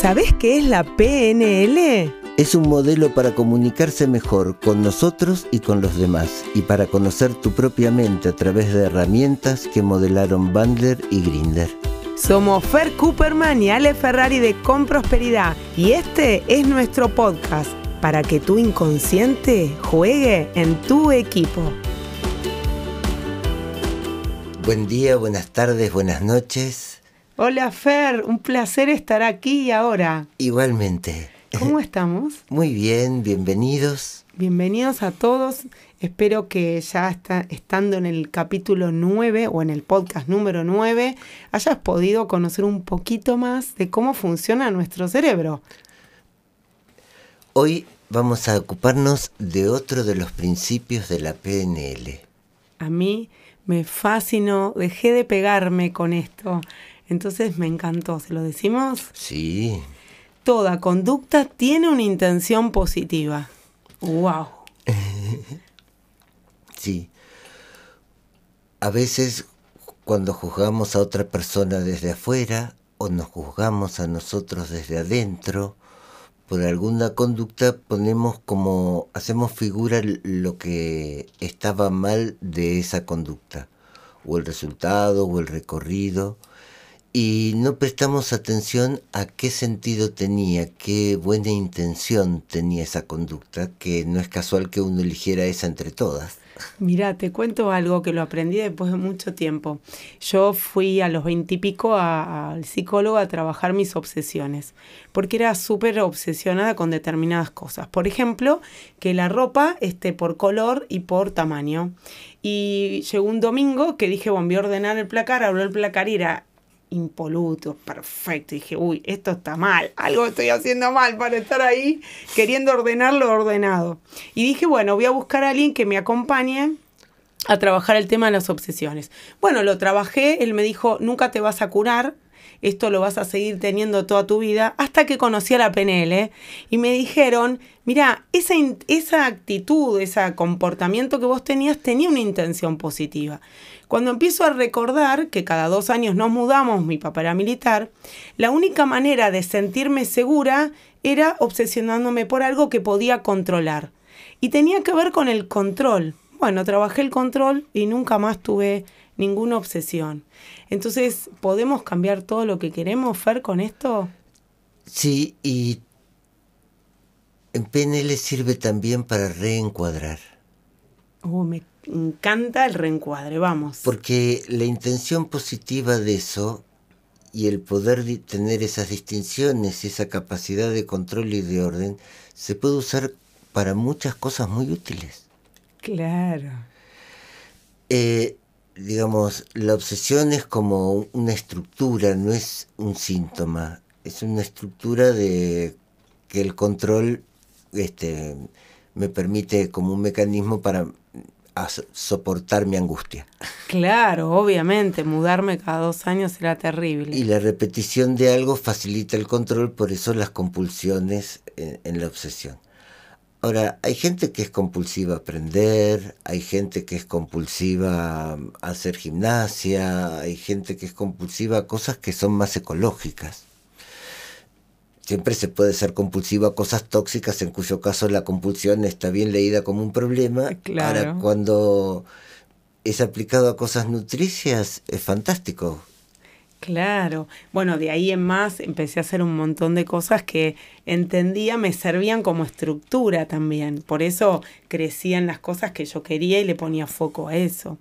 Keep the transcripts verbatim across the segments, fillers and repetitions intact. ¿Sabés qué es la P N L? Es un modelo para comunicarse mejor con nosotros y con los demás, y para conocer tu propia mente a través de herramientas que modelaron Bandler y Grinder. Somos Fer Cuperman y Ale Ferrari de Con Prosperidad, y este es nuestro podcast para que tu inconsciente juegue en tu equipo. Buen día, buenas tardes, buenas noches. Hola Fer, un placer estar aquí y ahora. Igualmente. ¿Cómo estamos? Muy bien, bienvenidos. Bienvenidos a todos. Espero que ya está, estando en el capítulo nueve o en el podcast número nueve, hayas podido conocer un poquito más de cómo funciona nuestro cerebro. Hoy vamos a ocuparnos de otro de los principios de la P N L. A mí me fascinó, dejé de pegarme con esto. Entonces me encantó, ¿se lo decimos? Sí. Toda conducta tiene una intención positiva. ¡Wow! Sí. A veces, cuando juzgamos a otra persona desde afuera o nos juzgamos a nosotros desde adentro, por alguna conducta ponemos como, hacemos figura lo que estaba mal de esa conducta, o el resultado, o el recorrido. Y no prestamos atención a qué sentido tenía, qué buena intención tenía esa conducta, que no es casual que uno eligiera esa entre todas. Mirá, te cuento algo que lo aprendí después de mucho tiempo. Yo fui a los veintipico al psicólogo a trabajar mis obsesiones, porque era súper obsesionada con determinadas cosas. Por ejemplo, que la ropa esté por color y por tamaño. Y llegó un domingo que dije, bueno, voy a ordenar el placar, abro el placar y era impoluto, perfecto. Y dije, uy, esto está mal, algo estoy haciendo mal para estar ahí queriendo ordenarlo ordenado. Y dije, bueno, voy a buscar a alguien que me acompañe a trabajar el tema de las obsesiones. Bueno, lo trabajé, él me dijo, nunca te vas a curar, esto lo vas a seguir teniendo toda tu vida, hasta que conocí a la P N L y me dijeron, mirá, esa, esa actitud, ese comportamiento que vos tenías tenía una intención positiva. Cuando empiezo a recordar que cada dos años nos mudamos, mi papá era militar, la única manera de sentirme segura era obsesionándome por algo que podía controlar. Y tenía que ver con el control. Bueno, trabajé el control y nunca más tuve ninguna obsesión. Entonces, ¿podemos cambiar todo lo que queremos, Fer, con esto? Sí, y en P N L sirve también para reencuadrar. Oh, me encanta el reencuadre, vamos. Porque la intención positiva de eso y el poder tener esas distinciones, esa capacidad de control y de orden, se puede usar para muchas cosas muy útiles. Claro. Eh, digamos, la obsesión es como una estructura, no es un síntoma. Es una estructura de que el control este, me permite como un mecanismo para soportar mi angustia. Claro, obviamente, mudarme cada dos años era terrible. Y la repetición de algo facilita el control, por eso las compulsiones en, en la obsesión. Ahora, hay gente que es compulsiva a aprender, hay gente que es compulsiva a hacer gimnasia, hay gente que es compulsiva a cosas que son más ecológicas. Siempre se puede ser compulsiva a cosas tóxicas, en cuyo caso la compulsión está bien leída como un problema. Claro. Ahora, cuando es aplicado a cosas nutricias, es fantástico. Claro. Bueno, de ahí en más empecé a hacer un montón de cosas que entendía me servían como estructura también. Por eso crecían las cosas que yo quería y le ponía foco a eso.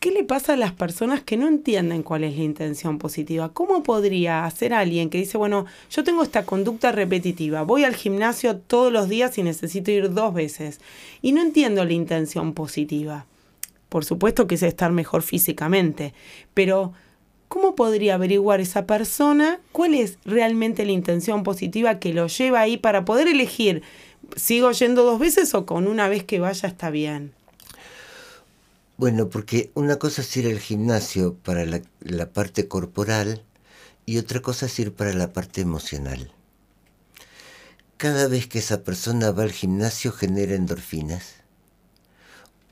¿Qué le pasa a las personas que no entienden cuál es la intención positiva? ¿Cómo podría hacer alguien que dice, bueno, yo tengo esta conducta repetitiva, voy al gimnasio todos los días y necesito ir dos veces y no entiendo la intención positiva? Por supuesto que es estar mejor físicamente, pero ¿cómo podría averiguar esa persona cuál es realmente la intención positiva que lo lleva ahí para poder elegir, sigo yendo dos veces o con una vez que vaya está bien? Bueno, porque una cosa es ir al gimnasio para la, la parte corporal y otra cosa es ir para la parte emocional. Cada vez que esa persona va al gimnasio genera endorfinas.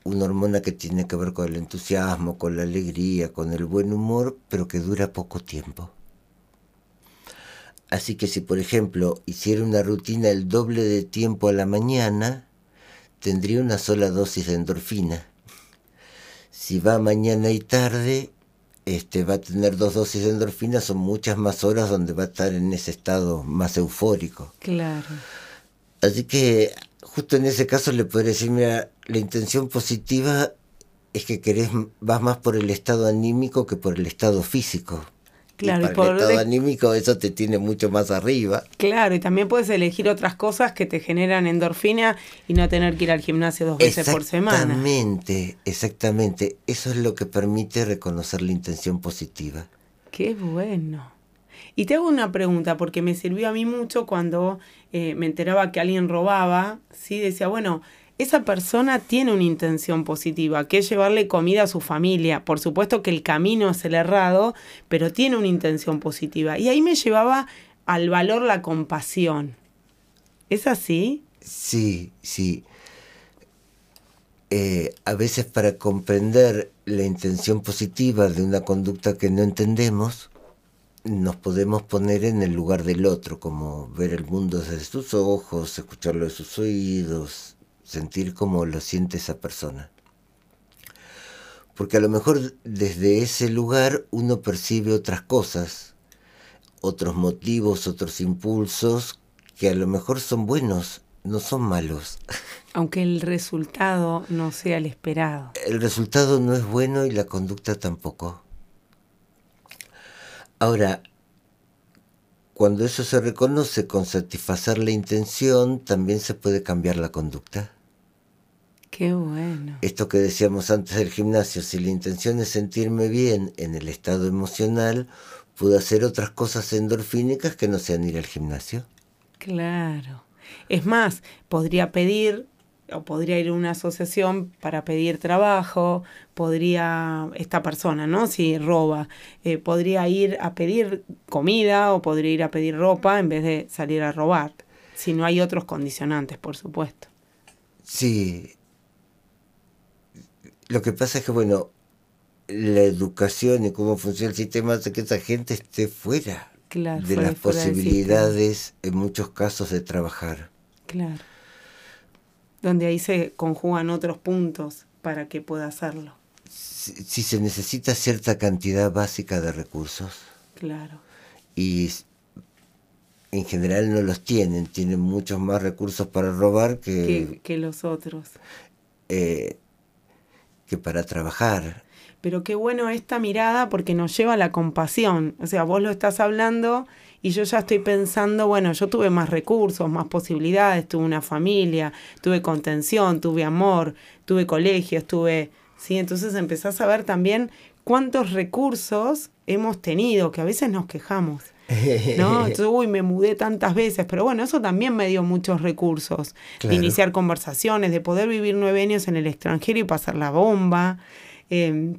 Una hormona que tiene que ver con el entusiasmo, con la alegría, con el buen humor, pero que dura poco tiempo. Así que si, por ejemplo, hiciera una rutina el doble de tiempo a la mañana, tendría una sola dosis de endorfina. Si va mañana y tarde, este, va a tener dos dosis de endorfina, son muchas más horas donde va a estar en ese estado más eufórico. Claro. Así que justo en ese caso le podría decir, mira, la intención positiva es que querés, vas más por el estado anímico que por el estado físico. Claro, y para y por el estado de... anímico eso te tiene mucho más arriba. Claro, y también puedes elegir otras cosas que te generan endorfina y no tener que ir al gimnasio dos veces por semana. Exactamente, exactamente. Eso es lo que permite reconocer la intención positiva. ¡Qué bueno! Y te hago una pregunta, porque me sirvió a mí mucho cuando eh, me enteraba que alguien robaba, ¿sí? Decía, bueno, esa persona tiene una intención positiva, que es llevarle comida a su familia. Por supuesto que el camino es el errado, pero tiene una intención positiva. Y ahí me llevaba al valor la compasión. ¿Es así? Sí, sí. Eh, a veces para comprender la intención positiva de una conducta que no entendemos, nos podemos poner en el lugar del otro, como ver el mundo desde sus ojos, escucharlo de sus oídos, sentir cómo lo siente esa persona. Porque a lo mejor desde ese lugar uno percibe otras cosas, otros motivos, otros impulsos, que a lo mejor son buenos, no son malos. Aunque el resultado no sea el esperado. El resultado no es bueno y la conducta tampoco. Ahora, cuando eso se reconoce con satisfacer la intención, también se puede cambiar la conducta. ¡Qué bueno! Esto que decíamos antes del gimnasio, si la intención es sentirme bien en el estado emocional, puedo hacer otras cosas endorfínicas que no sean ir al gimnasio. Claro. Es más, podría pedir... o podría ir a una asociación para pedir trabajo, podría, esta persona, ¿no? Si roba, eh, podría ir a pedir comida o podría ir a pedir ropa en vez de salir a robar, si no hay otros condicionantes, por supuesto. Sí. Lo que pasa es que, bueno, la educación y cómo funciona el sistema hace que esa gente esté fuera, claro, de fuera, las fuera posibilidades, en muchos casos, de trabajar. Claro. Donde ahí se conjugan otros puntos para que pueda hacerlo. Si, si se necesita cierta cantidad básica de recursos. Claro. Y en general no los tienen, tienen muchos más recursos para robar que... Que, que los otros. Eh, que para trabajar. Pero qué bueno esta mirada, porque nos lleva a la compasión. O sea, vos lo estás hablando y yo ya estoy pensando, bueno, yo tuve más recursos, más posibilidades, tuve una familia, tuve contención, tuve amor, tuve colegios, tuve... ¿sí? Entonces empezás a ver también cuántos recursos hemos tenido, que a veces nos quejamos, ¿no? Entonces, uy, me mudé tantas veces, pero bueno, eso también me dio muchos recursos. Claro. De iniciar conversaciones, de poder vivir nueve años en el extranjero y pasar la bomba, eh,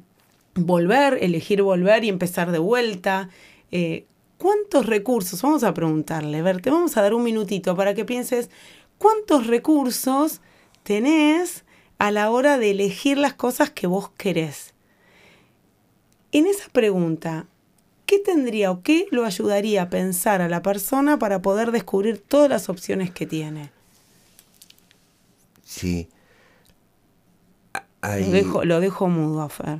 volver, elegir volver y empezar de vuelta. Eh, ¿Cuántos recursos? Vamos a preguntarle, a ver, te vamos a dar un minutito para que pienses cuántos recursos tenés a la hora de elegir las cosas que vos querés. En esa pregunta, ¿qué tendría o qué lo ayudaría a pensar a la persona para poder descubrir todas las opciones que tiene? Sí. Hay... Lo dejo, lo dejo mudo a Fer.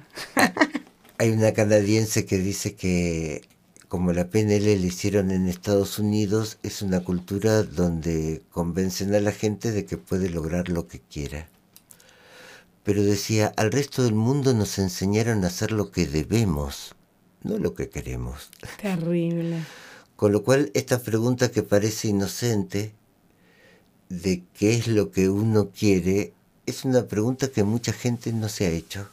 Hay una canadiense que dice que, como la P N L le hicieron en Estados Unidos, es una cultura donde convencen a la gente de que puede lograr lo que quiera. Pero decía, al resto del mundo nos enseñaron a hacer lo que debemos, no lo que queremos. Terrible. Con lo cual, esta pregunta que parece inocente, de qué es lo que uno quiere, es una pregunta que mucha gente no se ha hecho.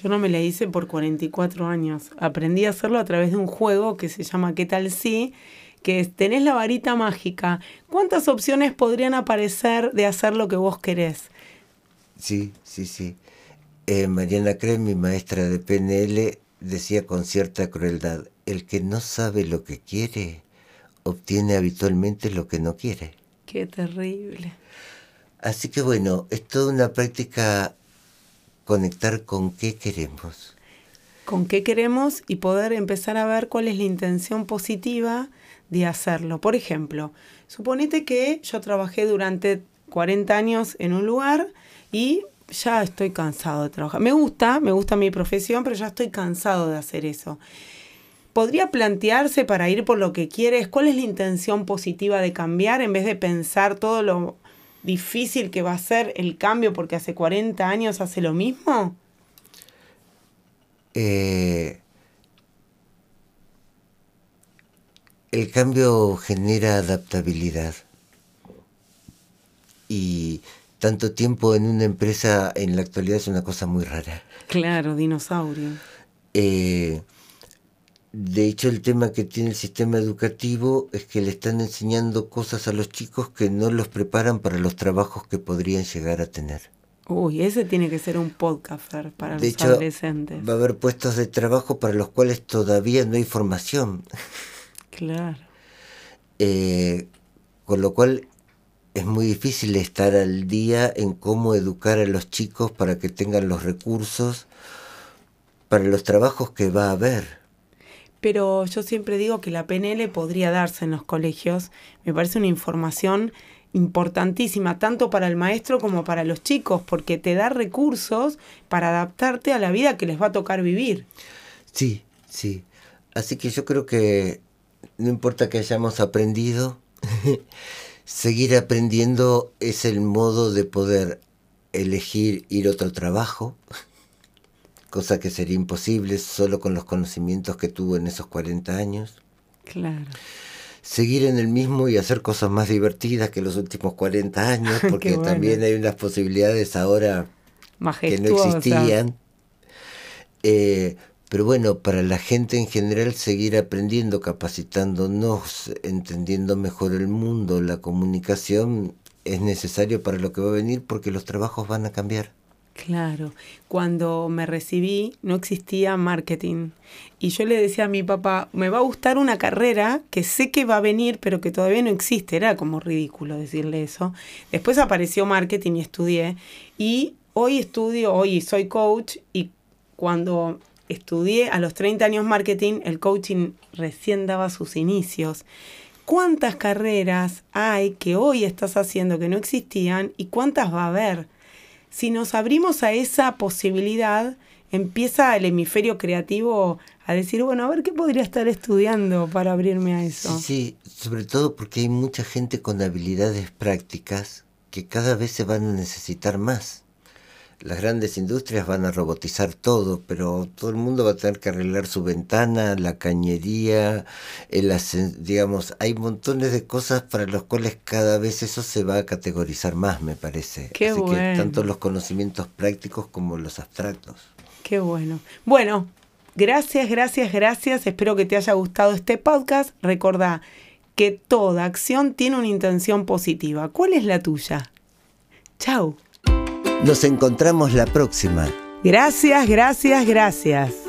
Yo no me la hice por cuarenta y cuatro años. Aprendí a hacerlo a través de un juego que se llama ¿Qué tal si? Que es, tenés la varita mágica. ¿Cuántas opciones podrían aparecer de hacer lo que vos querés? Sí, sí, sí. Eh, Mariana Cremi, maestra de P N L, decía con cierta crueldad, el que no sabe lo que quiere, obtiene habitualmente lo que no quiere. Qué terrible. Así que bueno, es toda una práctica conectar con qué queremos. Con qué queremos y poder empezar a ver cuál es la intención positiva de hacerlo. Por ejemplo, suponete que yo trabajé durante cuarenta años en un lugar y ya estoy cansado de trabajar. Me gusta, me gusta mi profesión, pero ya estoy cansado de hacer eso. Podría plantearse, para ir por lo que quieres, cuál es la intención positiva de cambiar, en vez de pensar todo lo difícil que va a ser el cambio porque hace cuarenta años hace lo mismo. Eh, el cambio genera adaptabilidad. Y tanto tiempo en una empresa en la actualidad es una cosa muy rara. Claro, dinosaurio. Eh, De hecho, el tema que tiene el sistema educativo es que le están enseñando cosas a los chicos que no los preparan para los trabajos que podrían llegar a tener. Uy, ese tiene que ser un podcast, Fer, para los adolescentes. Va a haber puestos de trabajo para los cuales todavía no hay formación. Claro. Eh, con lo cual es muy difícil estar al día en cómo educar a los chicos para que tengan los recursos para los trabajos que va a haber. Pero yo siempre digo que la P N L podría darse en los colegios. Me parece una información importantísima, tanto para el maestro como para los chicos, porque te da recursos para adaptarte a la vida que les va a tocar vivir. Sí, sí. Así que yo creo que no importa que hayamos aprendido, seguir aprendiendo es el modo de poder elegir ir a otro trabajo. Cosa que sería imposible solo con los conocimientos que tuvo en esos cuarenta años. Claro. Seguir en el mismo y hacer cosas más divertidas que los últimos cuarenta años, porque bueno, también hay unas posibilidades ahora que no existían. Eh, pero bueno, para la gente en general, seguir aprendiendo, capacitándonos, entendiendo mejor el mundo, la comunicación, es necesario para lo que va a venir, porque los trabajos van a cambiar. Claro, cuando me recibí no existía marketing y yo le decía a mi papá, me va a gustar una carrera que sé que va a venir pero que todavía no existe. Era como ridículo decirle eso. Después apareció marketing y estudié, y hoy estudio, hoy soy coach, y cuando estudié a los treinta años marketing, el coaching recién daba sus inicios. ¿Cuántas carreras hay que hoy estás haciendo que no existían y cuántas va a haber? Si nos abrimos a esa posibilidad, empieza el hemisferio creativo a decir, bueno, a ver qué podría estar estudiando para abrirme a eso. Sí, sí, sobre todo porque hay mucha gente con habilidades prácticas que cada vez se van a necesitar más. Las grandes industrias van a robotizar todo, pero todo el mundo va a tener que arreglar su ventana, la cañería, el digamos, hay montones de cosas para las cuales cada vez eso se va a categorizar más, me parece. Qué Así bueno. que tanto los conocimientos prácticos como los abstractos. Qué bueno. Bueno, gracias, gracias, gracias. Espero que te haya gustado este podcast. Recordá que toda acción tiene una intención positiva. ¿Cuál es la tuya? Chau. Nos encontramos la próxima. Gracias, gracias, gracias.